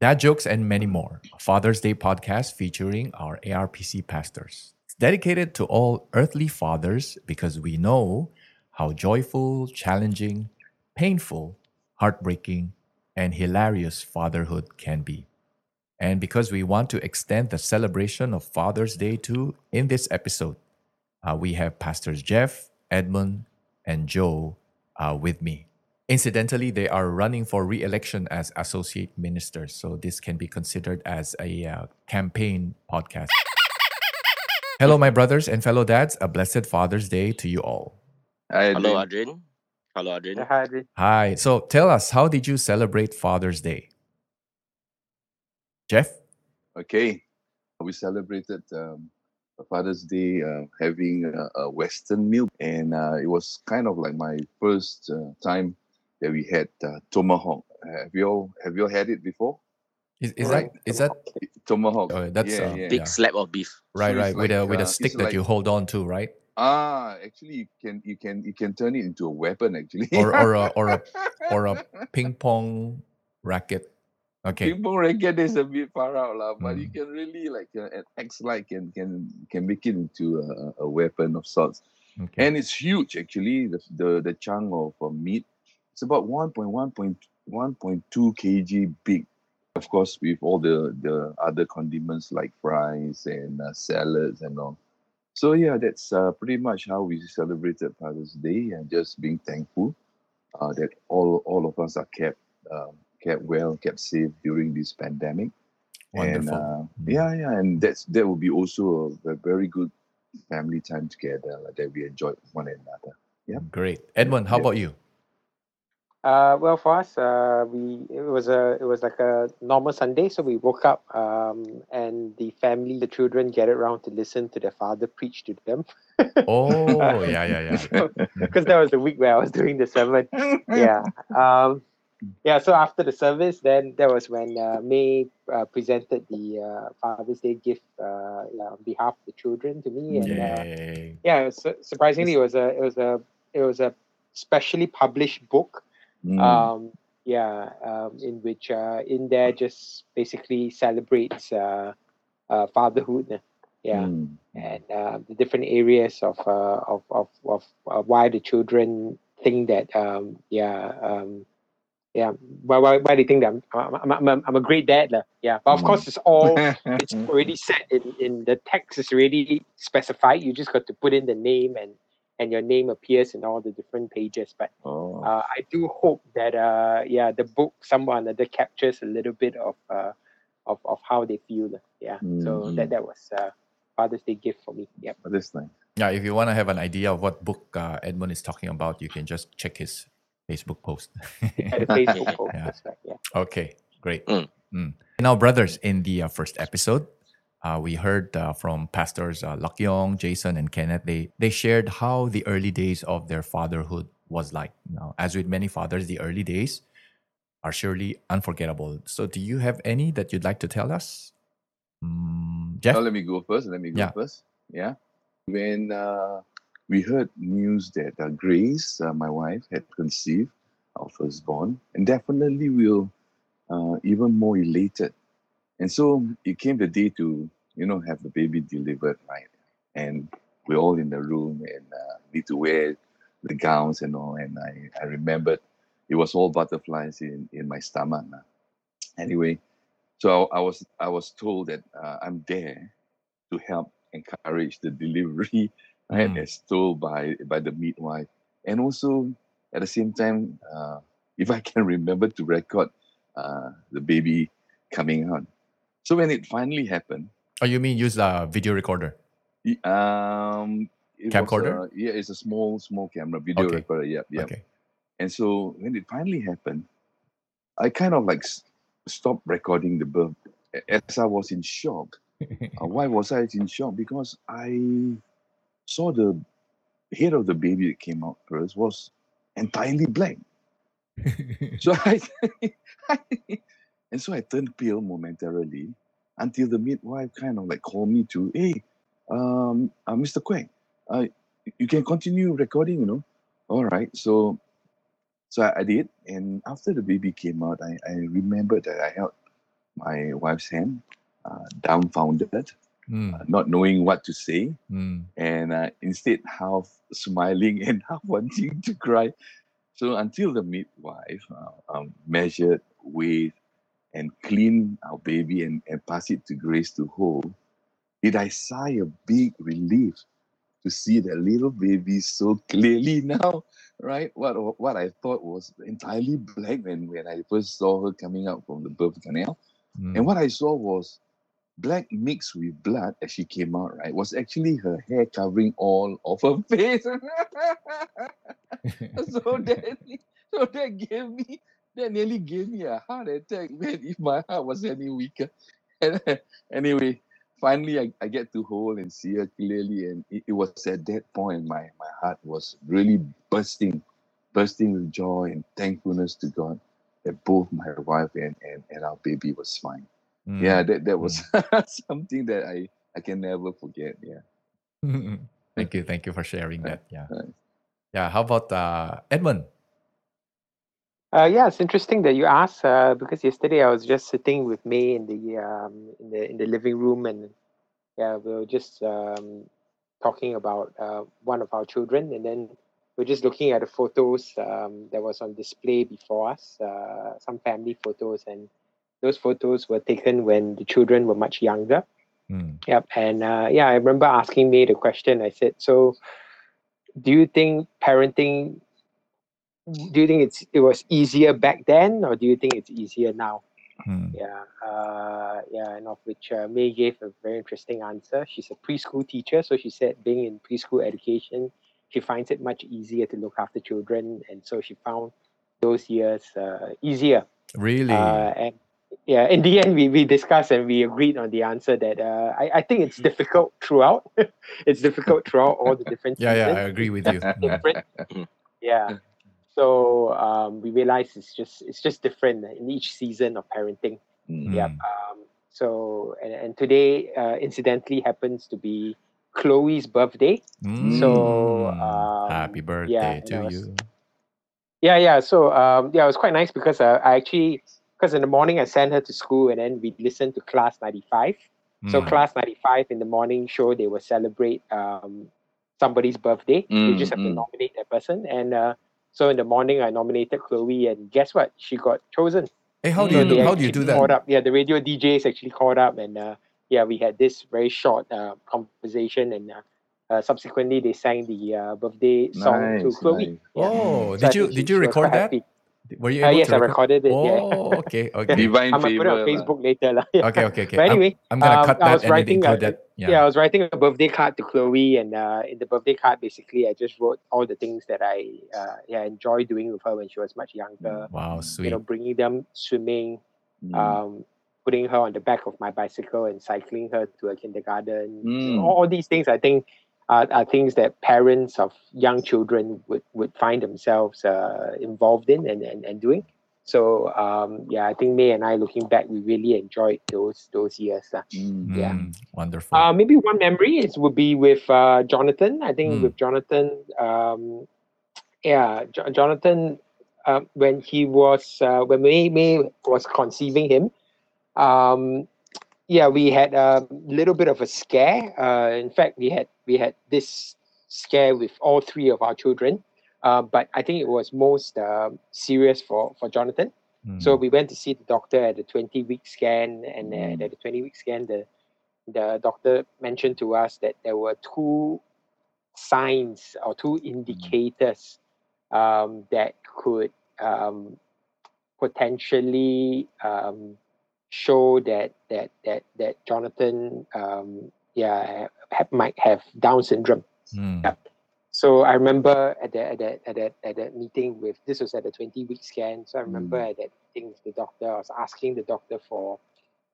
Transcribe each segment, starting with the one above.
Dad jokes and many more. A Father's Day podcast featuring our ARPC pastors. It's dedicated to all earthly fathers because we know how joyful, challenging, painful, heartbreaking, and hilarious fatherhood can be. And because we want to extend the celebration of Father's Day too, in this episode, we have Pastors Jeff, Edmund, and Joe with me. Incidentally, they are running for re-election as associate ministers, so this can be considered as a campaign podcast. Hello, my brothers and fellow dads. A blessed Father's Day to you all. Hi, hello, Adrian. Hello, Adrian. Hi, Adrian. Hi. So tell us, how did you celebrate Father's Day? Jeff? Okay. We celebrated Father's Day having a Western meal. And it was kind of like my first time that we had tomahawk. Have you all had it before? Is that tomahawk? That's big slab of beef. Right, so right. With a stick that you hold on to, right? Actually, you can turn it into a weapon, actually, or a ping pong racket. Okay, ping pong racket is a bit far out, but you can really an axe can make it into a weapon of sorts. Okay. And it's huge, actually. The chunk of meat, it's about 1.2 kg big. Of course, with all the other condiments like fries and salads and all. So that's pretty much how we celebrated Father's Day, and just being thankful that all of us are kept well, kept safe during this pandemic. Wonderful. And, and that will be also a very good family time together that we enjoyed one another. Yeah. Great, Edmund. How about you? Well, for us, it was like a normal Sunday. So we woke up, and the children gathered around to listen to their father preach to them. Oh, yeah. Because that was the week where I was doing the sermon. So after the service, then that was when May presented the Father's Day gift on behalf of the children to me. And surprisingly, it was a specially published book. In which in there just basically celebrates fatherhood, and the different areas of why the children think that why they think that I'm a great dad, But of course, it's already set in the text. It's already specified. You just got to put in the name and your name appears in all the different pages. But I do hope that the book somewhere or another captures a little bit of how they feel. Yeah. Mm-hmm. So that was Father's Day gift for me. Yeah. That's nice. Yeah. If you want to have an idea of what book Edmund is talking about, you can just check his Facebook post. The Facebook post. Yeah. That's right. Yeah. Okay. Great. Now, brothers, in the first episode, we heard from Pastors Lok Yong, Jason, and Kenneth. They shared how the early days of their fatherhood was like. Now, as with many fathers, the early days are surely unforgettable. So do you have any that you'd like to tell us? Jeff? Let me go first. Yeah. When we heard news that Grace, my wife, had conceived our firstborn, and definitely we were even more elated. And so it came the day to, have the baby delivered, right? And we're all in the room and need to wear the gowns and all. And I remembered it was all butterflies in my stomach. Anyway, so I was told that I'm there to help encourage the delivery, right? As told by the midwife. And also, at the same time, if I can remember to record the baby coming out. So when it finally happened... Oh, you mean use a video recorder? Camcorder? It's a small camera, video recorder. Yep. Okay. And so when it finally happened, I kind of stopped recording the birth as I was in shock. Why was I in shock? Because I saw the head of the baby that came out first was entirely black. So And so I turned pale momentarily until the midwife kind of called me to, hey, Mr. Quek, you can continue recording, All right. So So I did, and after the baby came out, I remembered that I held my wife's hand, dumbfounded, not knowing what to say, and instead half smiling and half wanting to cry. So until the midwife measured, weighed, and cleaned our baby and passed it to Grace to hold, did I sigh a big relief to see that little baby so clearly now, right? What I thought was entirely black when I first saw her coming out from the birth canal. And what I saw was black mixed with blood as she came out, right? Was actually her hair covering all of her face. That nearly gave me a heart attack, man, if my heart was any weaker. Anyway, finally, I get to hold and see her clearly, and it was at that point my heart was really bursting with joy and thankfulness to God that both my wife and our baby was fine. Yeah, that was something that I can never forget. Yeah. Thank you for sharing that. Yeah, yeah. How about Edmund? Yeah, it's interesting that you asked because yesterday I was just sitting with May in the living room, and yeah, we were just talking about one of our children, and then we're just looking at the photos that was on display before us, some family photos, and those photos were taken when the children were much younger. Yep, and yeah, I remember asking May the question. I said, "So, do you think parenting? Do you think it was easier back then, or do you think it's easier now?" Yeah, and of which May gave a very interesting answer. She's a preschool teacher, so she said being in preschool education, she finds it much easier to look after children, and so she found those years easier. Really? And yeah, in the end, we discussed and we agreed on the answer that I think it's difficult throughout. It's difficult throughout all the different seasons. Yeah, I agree with you. Yeah. So we realize it's just different in each season of parenting. Yeah. So and today incidentally happens to be Chloe's birthday. So happy birthday to you. Yeah. So it was quite nice because because in the morning I sent her to school and then we listened to Class 95. So Class 95 in the morning show, they will celebrate somebody's birthday. You just have to nominate that person, and so in the morning, I nominated Chloe, and guess what? She got chosen. Hey, how do you do that? Yeah, the radio DJs actually called up, and we had this very short conversation, and subsequently they sang the birthday song to Chloe. Nice. Yeah. Oh, so did you record that? Happy. Were you able to record? I recorded it. Oh, yeah. okay. Divine favor. I'm gonna put it on Facebook later, lah. Yeah. Okay. But anyway, I'm gonna cut that and include that. Yeah, I was writing a birthday card to Chloe, and in the birthday card, basically, I just wrote all the things that I enjoyed doing with her when she was much younger. Wow, sweet. You know, bringing them swimming, putting her on the back of my bicycle and cycling her to a kindergarten. All these things, I think, are things that parents of young children would find themselves involved in and doing. So I think May and I, looking back, we really enjoyed those years. Yeah, wonderful. Maybe one memory would be with Jonathan. I think with Jonathan, Jonathan, when he was when May was conceiving him, we had a little bit of a scare. In fact, we had this scare with all three of our children. But I think it was most serious for Jonathan. So we went to see the doctor at the 20-week scan, and at the 20-week scan, the doctor mentioned to us that there were two signs or two indicators that could potentially show that Jonathan might have Down syndrome. Yeah. So I remember at that meeting with, this was at the 20-week scan. So I remember at that meeting with the doctor, I was asking the doctor so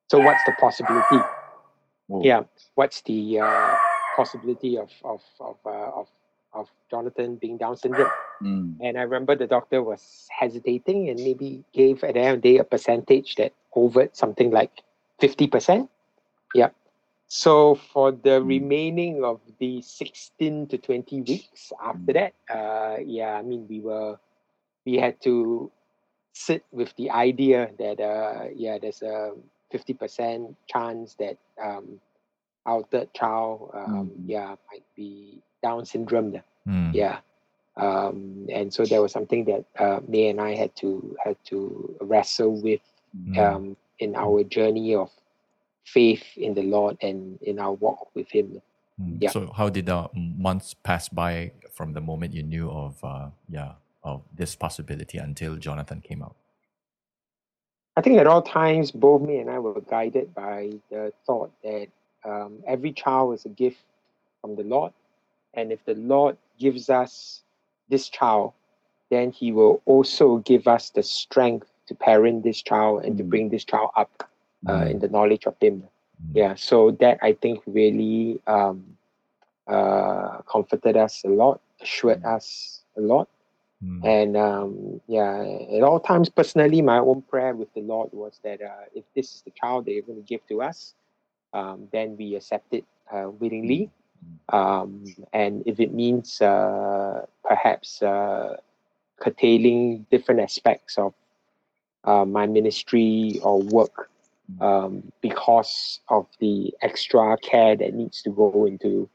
what's the possibility? Whoa. Yeah, what's the possibility of Jonathan being Down syndrome? And I remember the doctor was hesitating and maybe gave at the end of the day a percentage that hovered something like 50%. Yeah. So for the remaining of the 16 to 20 weeks after that, we were we had to sit with the idea that there's a 50% chance that our third child might be Down syndrome. And so there was something that May and I had to wrestle with in our journey of faith in the Lord and in our walk with Him. So how did the months pass by from the moment you knew of this possibility until Jonathan came out? I think at all times, both me and I were guided by the thought that every child is a gift from the Lord. And if the Lord gives us this child, then He will also give us the strength to parent this child and to bring this child up in the knowledge of Him. So that, I think, really comforted us a lot, assured us a lot. And at all times, personally, my own prayer with the Lord was that if this is the child they're going to give to us, then we accept it willingly. And if it means perhaps curtailing different aspects of my ministry or work because of the extra care that needs to go into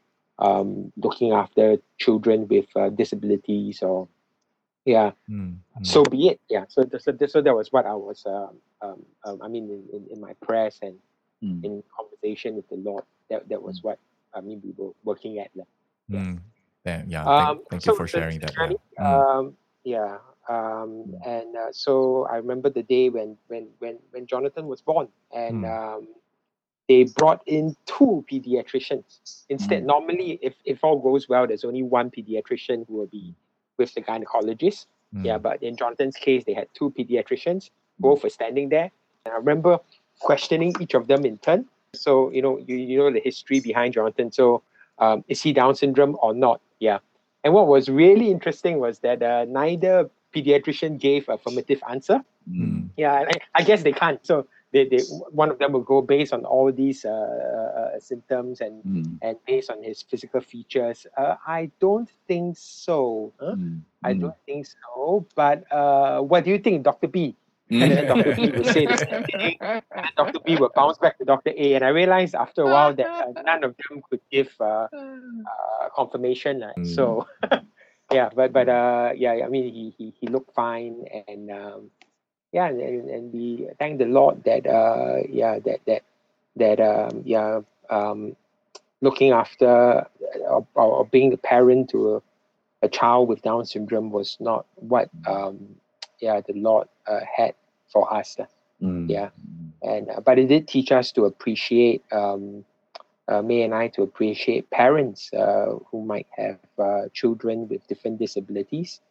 looking after children with disabilities or so be it. So that was what I was in my prayers and in conversation with the Lord, that was what we were working at. Thank you for sharing that. So I remember the day when Jonathan was born, and they brought in two pediatricians instead. Normally, if all goes well, there's only one pediatrician who will be with the gynecologist. But in Jonathan's case, they had two pediatricians. Both were standing there, and I remember questioning each of them in turn. So you know the history behind Jonathan. So is he Down syndrome or not? And what was really interesting was that neither pediatrician gave affirmative answer. I guess they can't. So they one of them will go based on all these symptoms and based on his physical features. I don't think so. I don't think so. But what do you think, Dr. B? And then Dr. B would say the same thing. And then Dr. B would bounce back to Dr. A. And I realized after a while that none of them could give confirmation. So, he looked fine, and and we thank the Lord that looking after or being a parent to a child with Down syndrome was not what the Lord had for us. And but it did teach us to appreciate May and I to appreciate parents who might have children with different disabilities.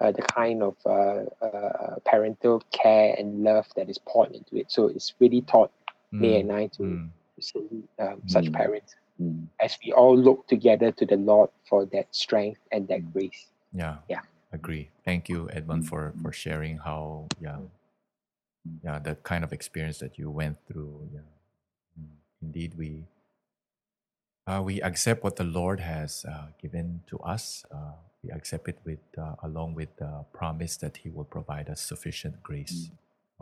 The kind of parental care and love that is poured into it. So it's really taught May and I to see such parents as we all look together to the Lord for that strength and that grace. Agree. Thank you, Edmund, for sharing how the kind of experience that you went through. Indeed, we accept what the Lord has given to us. We accept it with, along with the promise that He will provide us sufficient grace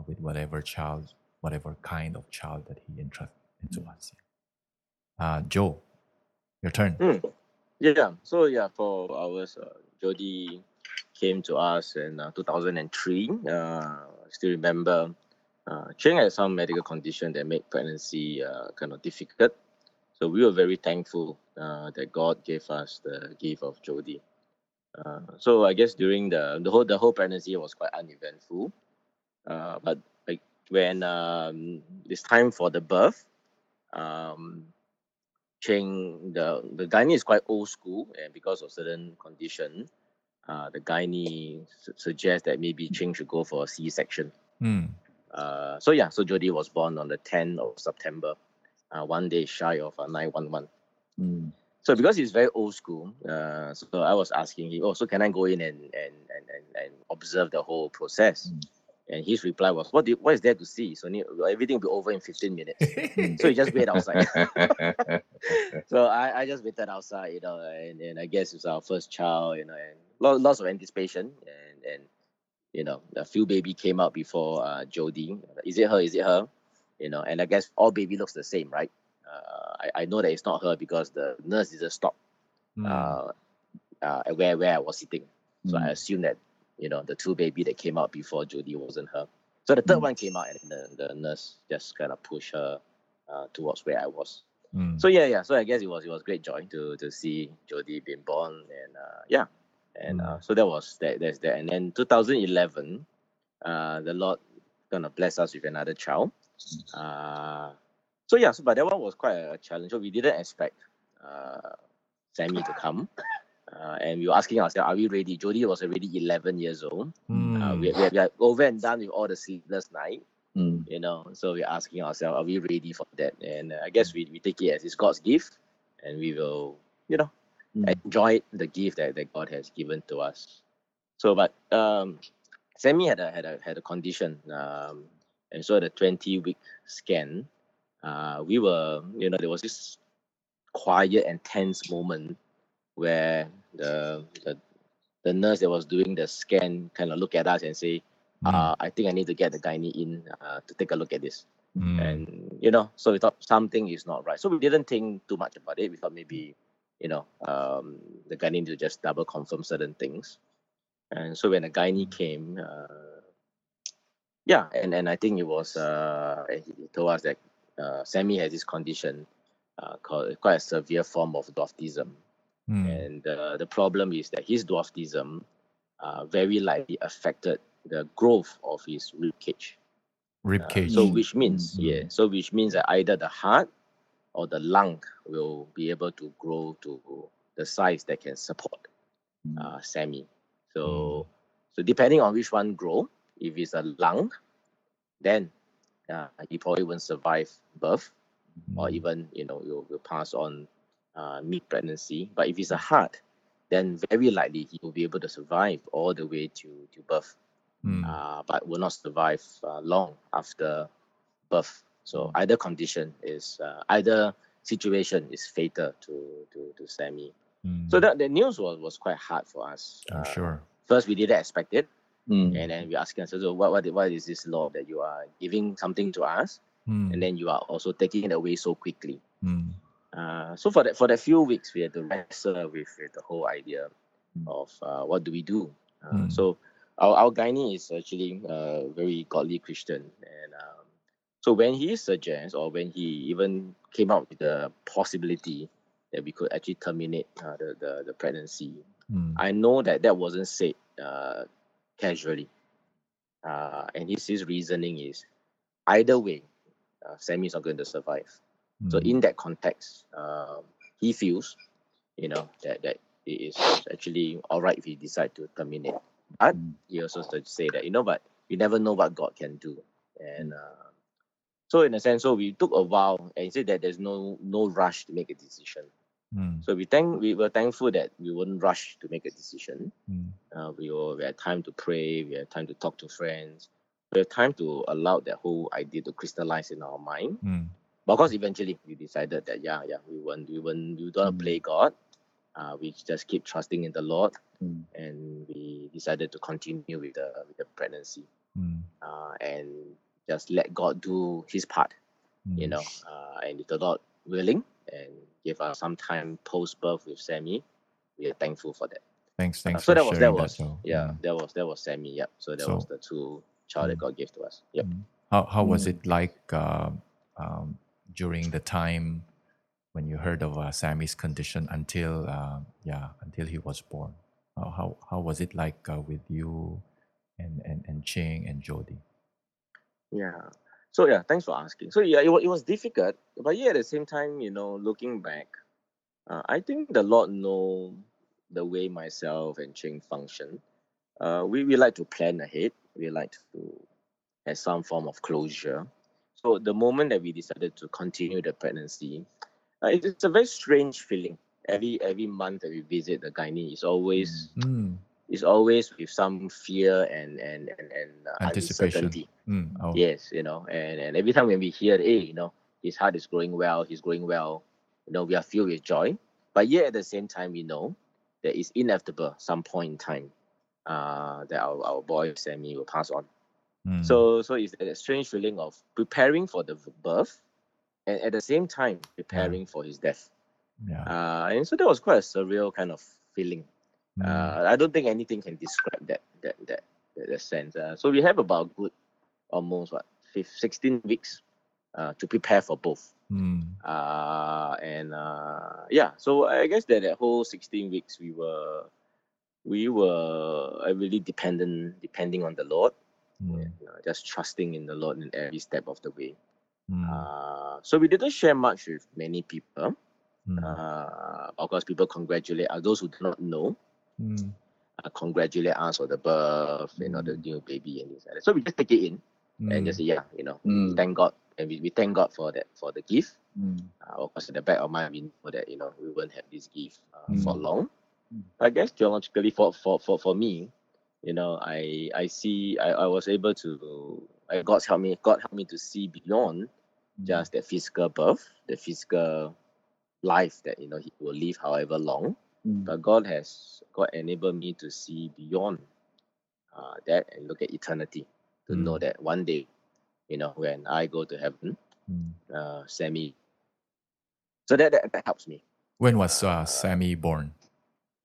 with whatever kind of child that He entrusts into us. Joe, your turn. For ours, Jody came to us in 2003. I still remember she had some medical condition that made pregnancy kind of difficult. So we were very thankful that God gave us the gift of Jody. So I guess during the whole pregnancy was quite uneventful, but like when it's time for the birth, Cheng, the gynae is quite old school, and because of certain condition, the gynae suggests that maybe Cheng should go for a C-section. So Jody was born on the 10th of September, one day shy of 9/11. So because he's very old school, so I was asking him, so can I go in and observe the whole process? And his reply was, what is there to see? So everything will be over in 15 minutes. So he just waited outside. So I just waited outside, and I guess it's our first child, and lots of anticipation. And You know, a few baby came out before Jody. Is it her? You know, and I guess all baby looks the same, right? I know that it's not her because the nurse didn't stop where I was sitting. So I assume that, you know, the two baby that came out before Jody wasn't her. So the third one came out and the nurse just kind of pushed her towards where I was. So yeah. So I guess it was great joy to see Jody being born and so that. And then 2011, the Lord gonna bless us with another child. So but that one was quite a challenge. So we didn't expect Sammy to come, and we were asking ourselves, are we ready? Jody was already 11 years old. We are over and done with all the sleepless night. You know, so we're asking ourselves, are we ready for that? And I guess we take it as it's God's gift, and we will, you know, enjoy the gift that God has given to us. So, but Sammy had a condition, and so the 20-week scan, we were, you know, there was this quiet and tense moment where the nurse that was doing the scan kind of looked at us and say, I think I need to get the gynae in to take a look at this. And, you know, so we thought something is not right. So we didn't think too much about it. We thought maybe, you know, the gynae need to just double confirm certain things. And so when the gynae came, and I think it was, he told us that Sammy has this condition called quite a severe form of dwarfism. And the problem is that his dwarfism very likely affected the growth of his rib cage. So which means that either the heart or the lung will be able to grow to the size that can support Sammy. So depending on which one grow, if it's a lung, then he probably won't survive birth, or even, you know, will pass on mid pregnancy. But if it's a heart, then very likely he will be able to survive all the way to birth. But will not survive long after birth. So either situation is fatal to Sammy. So that the news was quite hard for us. I'm sure. First, we didn't expect it, and then we asked ourselves, so what is this law that you are giving something to us, and then you are also taking it away so quickly? So for the few weeks, we had to wrestle with the whole idea of what do we do. So. Our gynae is actually a very godly Christian. And so when he suggests, or when he even came up with the possibility that we could actually terminate the pregnancy, I know that wasn't said casually. And his reasoning is, either way, Sammy's not going to survive. So in that context, he feels, you know, that it is actually all right if he decides to terminate. But he also started to say that, you know, but you never know what God can do. And so in a sense, so we took a while, and he said that there's no rush to make a decision. So we were thankful that we wouldn't rush to make a decision. We had time to pray, we had time to talk to friends, we had time to allow that whole idea to crystallize in our mind. But of course, eventually we decided that, we don't want to play God. We just keep trusting in the Lord, and we decided to continue with the pregnancy, and just let God do His part, you know. And if the Lord willing and give us some time post birth with Sammy, we are thankful for that. Thanks. So that was Sammy. Yep. So that was the two child that God gave to us. Yep. How was it like during the time when you heard of Sammy's condition until he was born? How was it like with you and Ching and Jody? Thanks for asking. So it was difficult, but at the same time, you know, looking back, I think the Lord know the way myself and Ching function. We like to plan ahead. We like to have some form of closure. So the moment that we decided to continue the pregnancy, it's a very strange feeling. Every month that we visit the gynae, it's always with some fear and uncertainty. Yes, you know. And every time when we hear, hey, you know, his heart is growing well, he's growing well, you know, we are filled with joy. But yet at the same time, we know that it's inevitable some point in time. that our boy Sammy will pass on. So it's a strange feeling of preparing for the birth and at the same time preparing for his death. And so that was quite a surreal kind of feeling. I don't think anything can describe that sense. So we have about good almost 16 weeks to prepare for both. So I guess that whole 16 weeks we were really depending on the Lord, and, just trusting in the Lord in every step of the way. So we didn't share much with many people. Of course, people congratulate us. Those who do not know, congratulate us for the birth, the new baby and things like that. So we just take it in and just say, thank God. And we thank God for that, for the gift. Of course, in the back of my mind, we know that, we won't have this gift for long. I guess theologically for me, I was able to, God helped me to see beyond just the physical birth, the physical life that, he will live however long. But God enabled me to see beyond that and look at eternity, to know that one day, when I go to heaven, Sammy. So that helps me. When was Sammy born?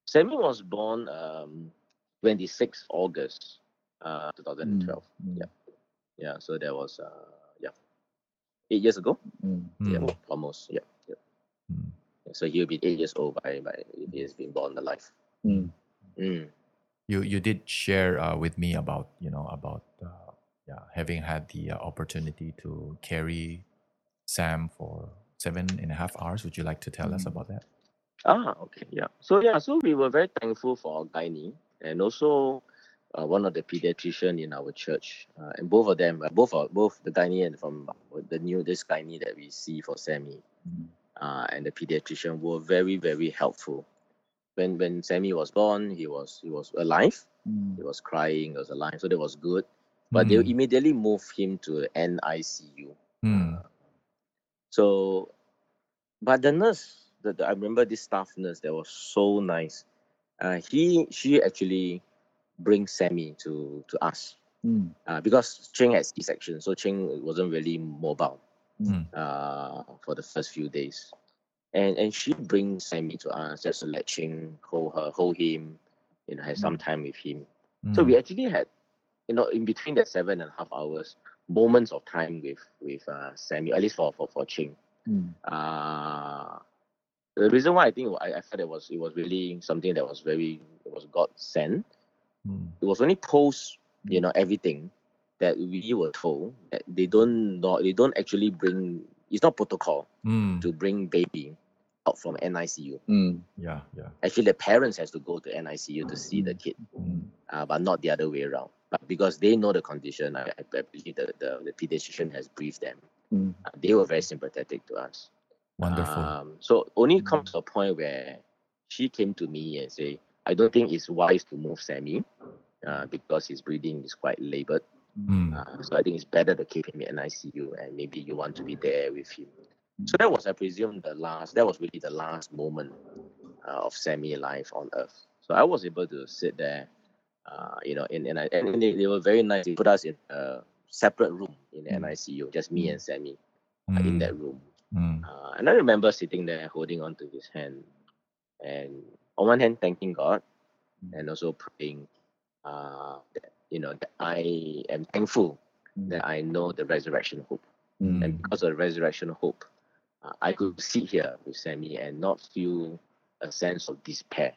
Sammy was born 26th August 2012. So that was 8 years ago. Almost. So he'll be 8 years old by he has been born alive. You did share with me about having had the opportunity to carry Sam for 7.5 hours. Would you like to tell us about that? Okay. So we were very thankful for our gynae and also one of the pediatrician in our church, and both of them, both the gynae and from this gynae that we see for Sammy, and the pediatrician were very, very helpful. When Sammy was born, he was alive. He was crying. He was alive. So that was good. But they immediately moved him to NICU. But the nurse, I remember this staff nurse that was so nice. She actually brings Sammy to us because Cheng had C-section, so Cheng wasn't really mobile for the first few days, and she brings Sammy to us just to let Cheng hold him, have some time with him. So we actually had. In between that 7.5 hours, moments of time with Sammy, at least for Cheng. The reason why I think I felt it was really something that was it was God sent. It was only post, everything that we were told that they don't actually bring. It's not protocol to bring baby out from NICU. Actually, the parents has to go to NICU to see the kid, but not the other way around. Because they know the condition, I believe the pediatrician has briefed them. They were very sympathetic to us. Wonderful. So only comes to a point where she came to me and say, I don't think it's wise to move Sammy because his breathing is quite labored. So I think it's better to keep him in ICU and maybe you want to be there with him. So that was, I presume, the last moment of Sammy life on earth. So I was able to sit there. They were very nice. They put us in a separate room in the NICU, just me and Sammy in that room. And I remember sitting there holding on to his hand and on one hand thanking God and also praying that I am thankful that I know the resurrection hope. And because of the resurrection hope, I could sit here with Sammy and not feel a sense of despair.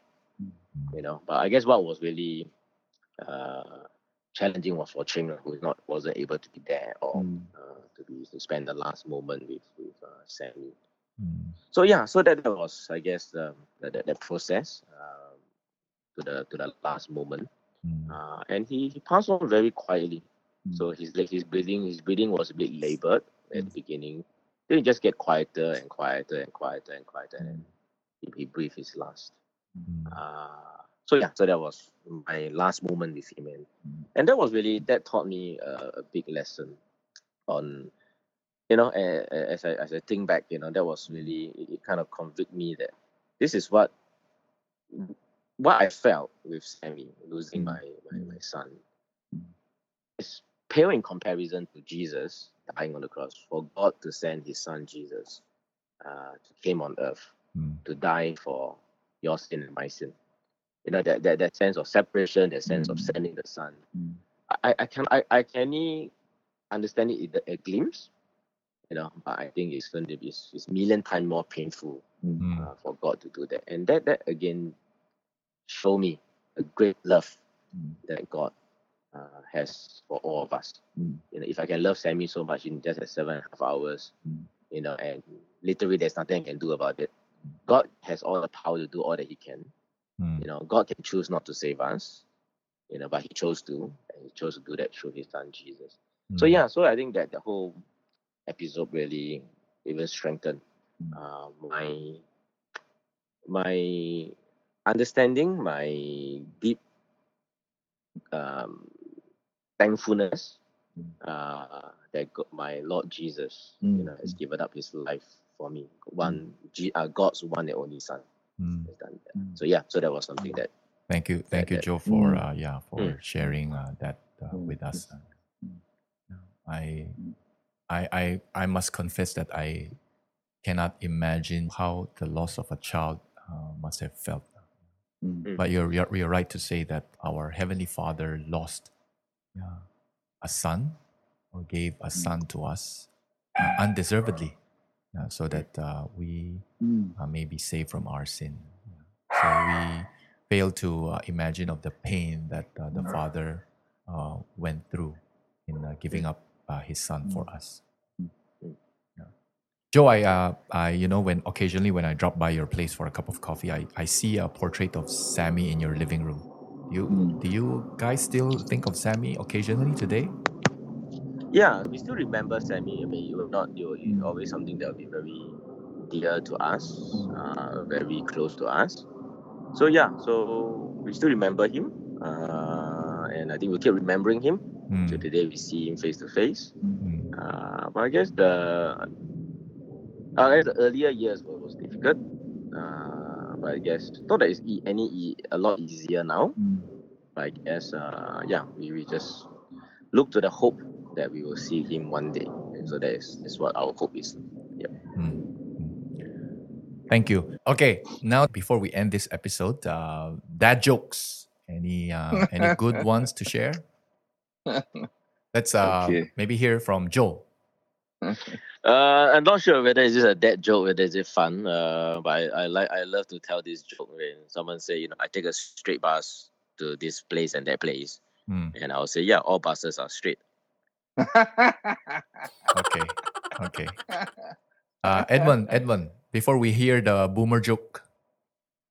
But I guess what was really challenging was for Cheng, who wasn't able to be there or to spend the last moment with Sammy. So that was, I guess, the process to the last moment, and he passed on very quietly. So his breathing was a bit labored at the beginning. Then it just get quieter and quieter and quieter and quieter, and he breathed his last. So that was my last moment with him, and that was really, that taught me a big lesson on, as I think back, that was really, it kind of convicted me that this is what what I felt with Sammy losing my son is pale in comparison to Jesus dying on the cross, for God to send his son Jesus to came on earth to die for your sin and my sin. You know, that sense of separation, that sense of sending the son. I can understand it in a glimpse, you know, but I think it's going to be a million times more painful for God to do that. And that again show me a great love that God has for all of us. You know, if I can love Sammy so much in just 7.5 hours, you know, and literally there's nothing I can do about it. God has all the power to do all that he can. You know, God can choose not to save us, you know, but he chose to, and he chose to do that through his son Jesus. So yeah, so I think that the whole episode really even strengthened my understanding, my deep thankfulness that my Lord Jesus, you know, has given up his life for me. God's one and only Son has done that. So yeah, so that was something that. Thank you, Joe, for sharing that with us. I must confess that I cannot imagine how the loss of a child must have felt. But you're right to say that our Heavenly Father lost a son, or gave a son to us undeservedly, so that we may be saved from our sin. So we fail to imagine of the pain that the Father went through in giving up his son for us. Joe, I you know, when I drop by your place for a cup of coffee, I see a portrait of Sammy in your living room. Do you guys still think of Sammy occasionally today? Yeah, we still remember Sammy. I mean, it's always something that will be very dear to us, very close to us. So yeah, so we still remember him, and I think we keep remembering him. So today we see him face to face. But I guess the earlier years was difficult. But I guess not that it's a lot easier now. But I guess we just look to the hope that we will see him one day. And so that's what our hope is. Yep. Thank you. Okay, now before we end this episode, dad jokes. Any good ones to share? Let's maybe hear from Joe. I'm not sure whether it's a dad joke, whether it's fun, but I love to tell this joke when someone say, you know, I take a straight bus to this place and that place, and I'll say, yeah, all buses are straight. Okay. Edmund, before we hear the boomer joke.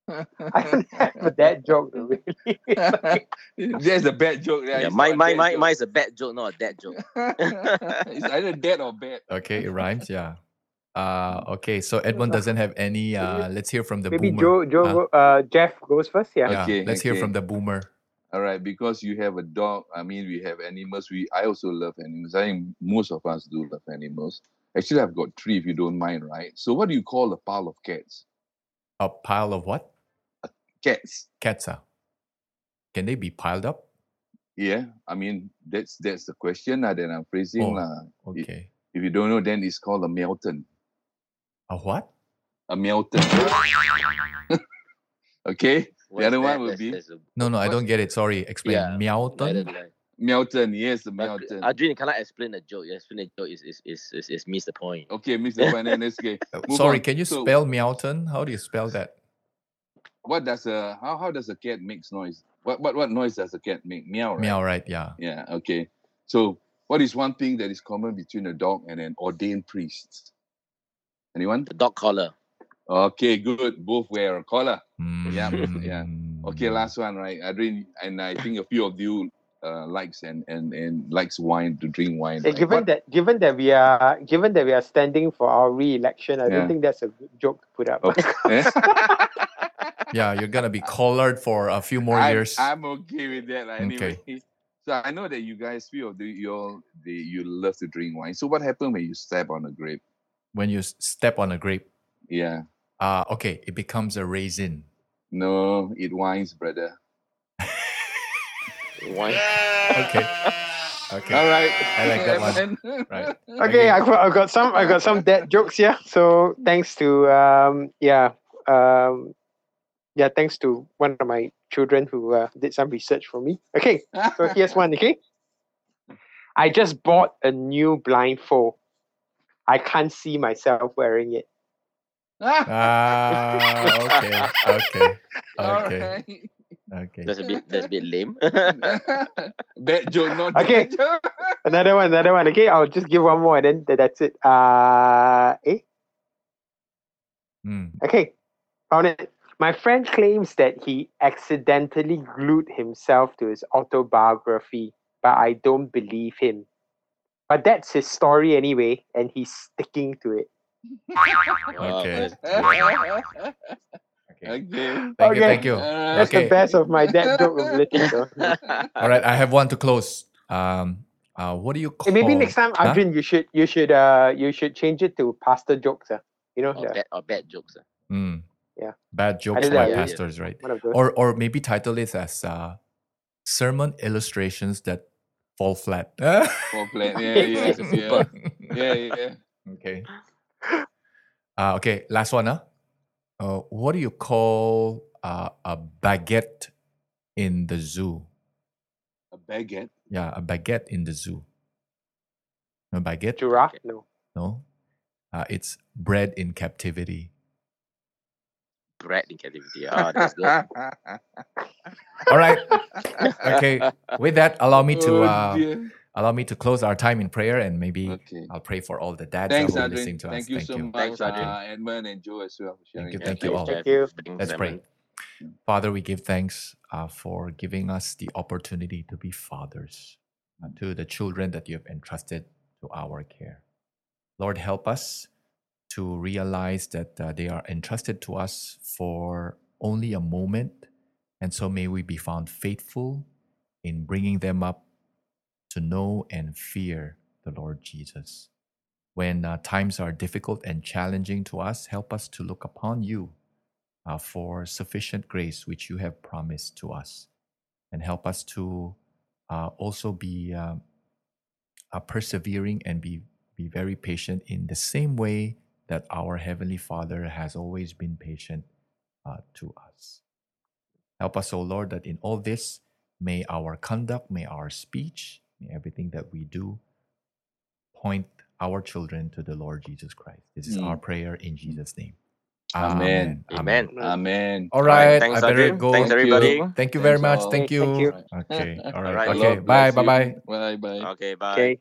I don't have a dad joke, really. There's a bad joke. Right? Yeah, mine's a bad joke, not a dad joke. It's either dead or bad. Okay, it rhymes, yeah. Okay, so Edmund doesn't have any. Let's hear from the boomer. Maybe Jeff goes first, yeah. Okay, let's hear from the boomer. All right, because you have a dog, I mean, we have animals. I also love animals. I think most of us do love animals. Actually, I've got 3, if you don't mind, right? So what do you call a pile of cats? A pile of what? Cats. Can they be piled up? Yeah, I mean that's the question that I'm phrasing. Okay. If you don't know, then it's called a melton. A what? A melton. Okay. What's the other one would be. No, I don't get it. Sorry, explain. Yeah. Melton. Melton, yes, the melton. Adrian, can I explain a joke? Explain a joke is miss the point. Okay, miss the point. Okay. Sorry, can you spell melton? How do you spell that? How does a cat make noise? What noise does a cat make? Meow, right? Meow, right? Yeah. Yeah. Okay. So, what is one thing that is common between a dog and an ordained priest? Anyone? The dog collar. Okay, good. Both wear a collar. Yeah. Okay, last one, right? Adrian, and I think a few of you. Likes and likes wine to drink wine. Hey, like, given that we are standing for our re-election, I don't think that's a good joke to put up. Okay. Yeah, you're gonna be collared for a few more years. I'm okay with that. Anyway, so I know that you guys you love to drink wine. So what happened when you step on a grape? When you step on a grape, yeah. Okay, it becomes a raisin. No, it whines, brother. Whines. Okay. All right. I like that one. Right. Okay, I've got some dad jokes here. So thanks to thanks to one of my children who did some research for me. Okay, so here's one. Okay, I just bought a new blindfold. I can't see myself wearing it. Okay. Okay. That's a bit lame. Bad joke, not okay. Bad joke. Another one. Okay, I'll just give one more and then that's it. Okay, found it. My friend claims that he accidentally glued himself to his autobiography, but I don't believe him. But that's his story anyway, and he's sticking to it. Okay. Thank you. That's the best of my dad joke of literature. All right, I have one to close. What do you call? Maybe next time, Arjun, you should change it to pastor jokes. You know, bad jokes. Yeah, bad jokes by pastors, right? Or maybe title it as sermon illustrations that fall flat. Fall flat. Yeah. Okay. Okay, last one. What do you call a baguette in the zoo? A baguette? Yeah, a baguette in the zoo. A baguette? Giraffe? No. It's bread in captivity. Bread in captivity. Oh, that's good. All right. Okay. With that, allow me to close our time in prayer, and maybe I'll pray for all the dads who are listening to us. Thank you so much, Edmund and Joe as well. Thank you all. Thank you. Let's pray. Father, we give thanks for giving us the opportunity to be fathers to the children that you have entrusted to our care. Lord, help us to realize that they are entrusted to us for only a moment, and so may we be found faithful in bringing them up to know and fear the Lord Jesus. When times are difficult and challenging to us, help us to look upon you for sufficient grace which you have promised to us. And help us to also be persevering and be very patient in the same way that our Heavenly Father has always been patient to us. Help us, O Lord, that in all this, may our conduct, may our speech, may everything that we do point our children to the Lord Jesus Christ. This is our prayer in Jesus' name. Amen. All right. Thanks, I better go. Thanks, everybody. Thank you very much. Thank you. Okay. All right. Okay. Bye. Bye. Bye. Okay. Bye.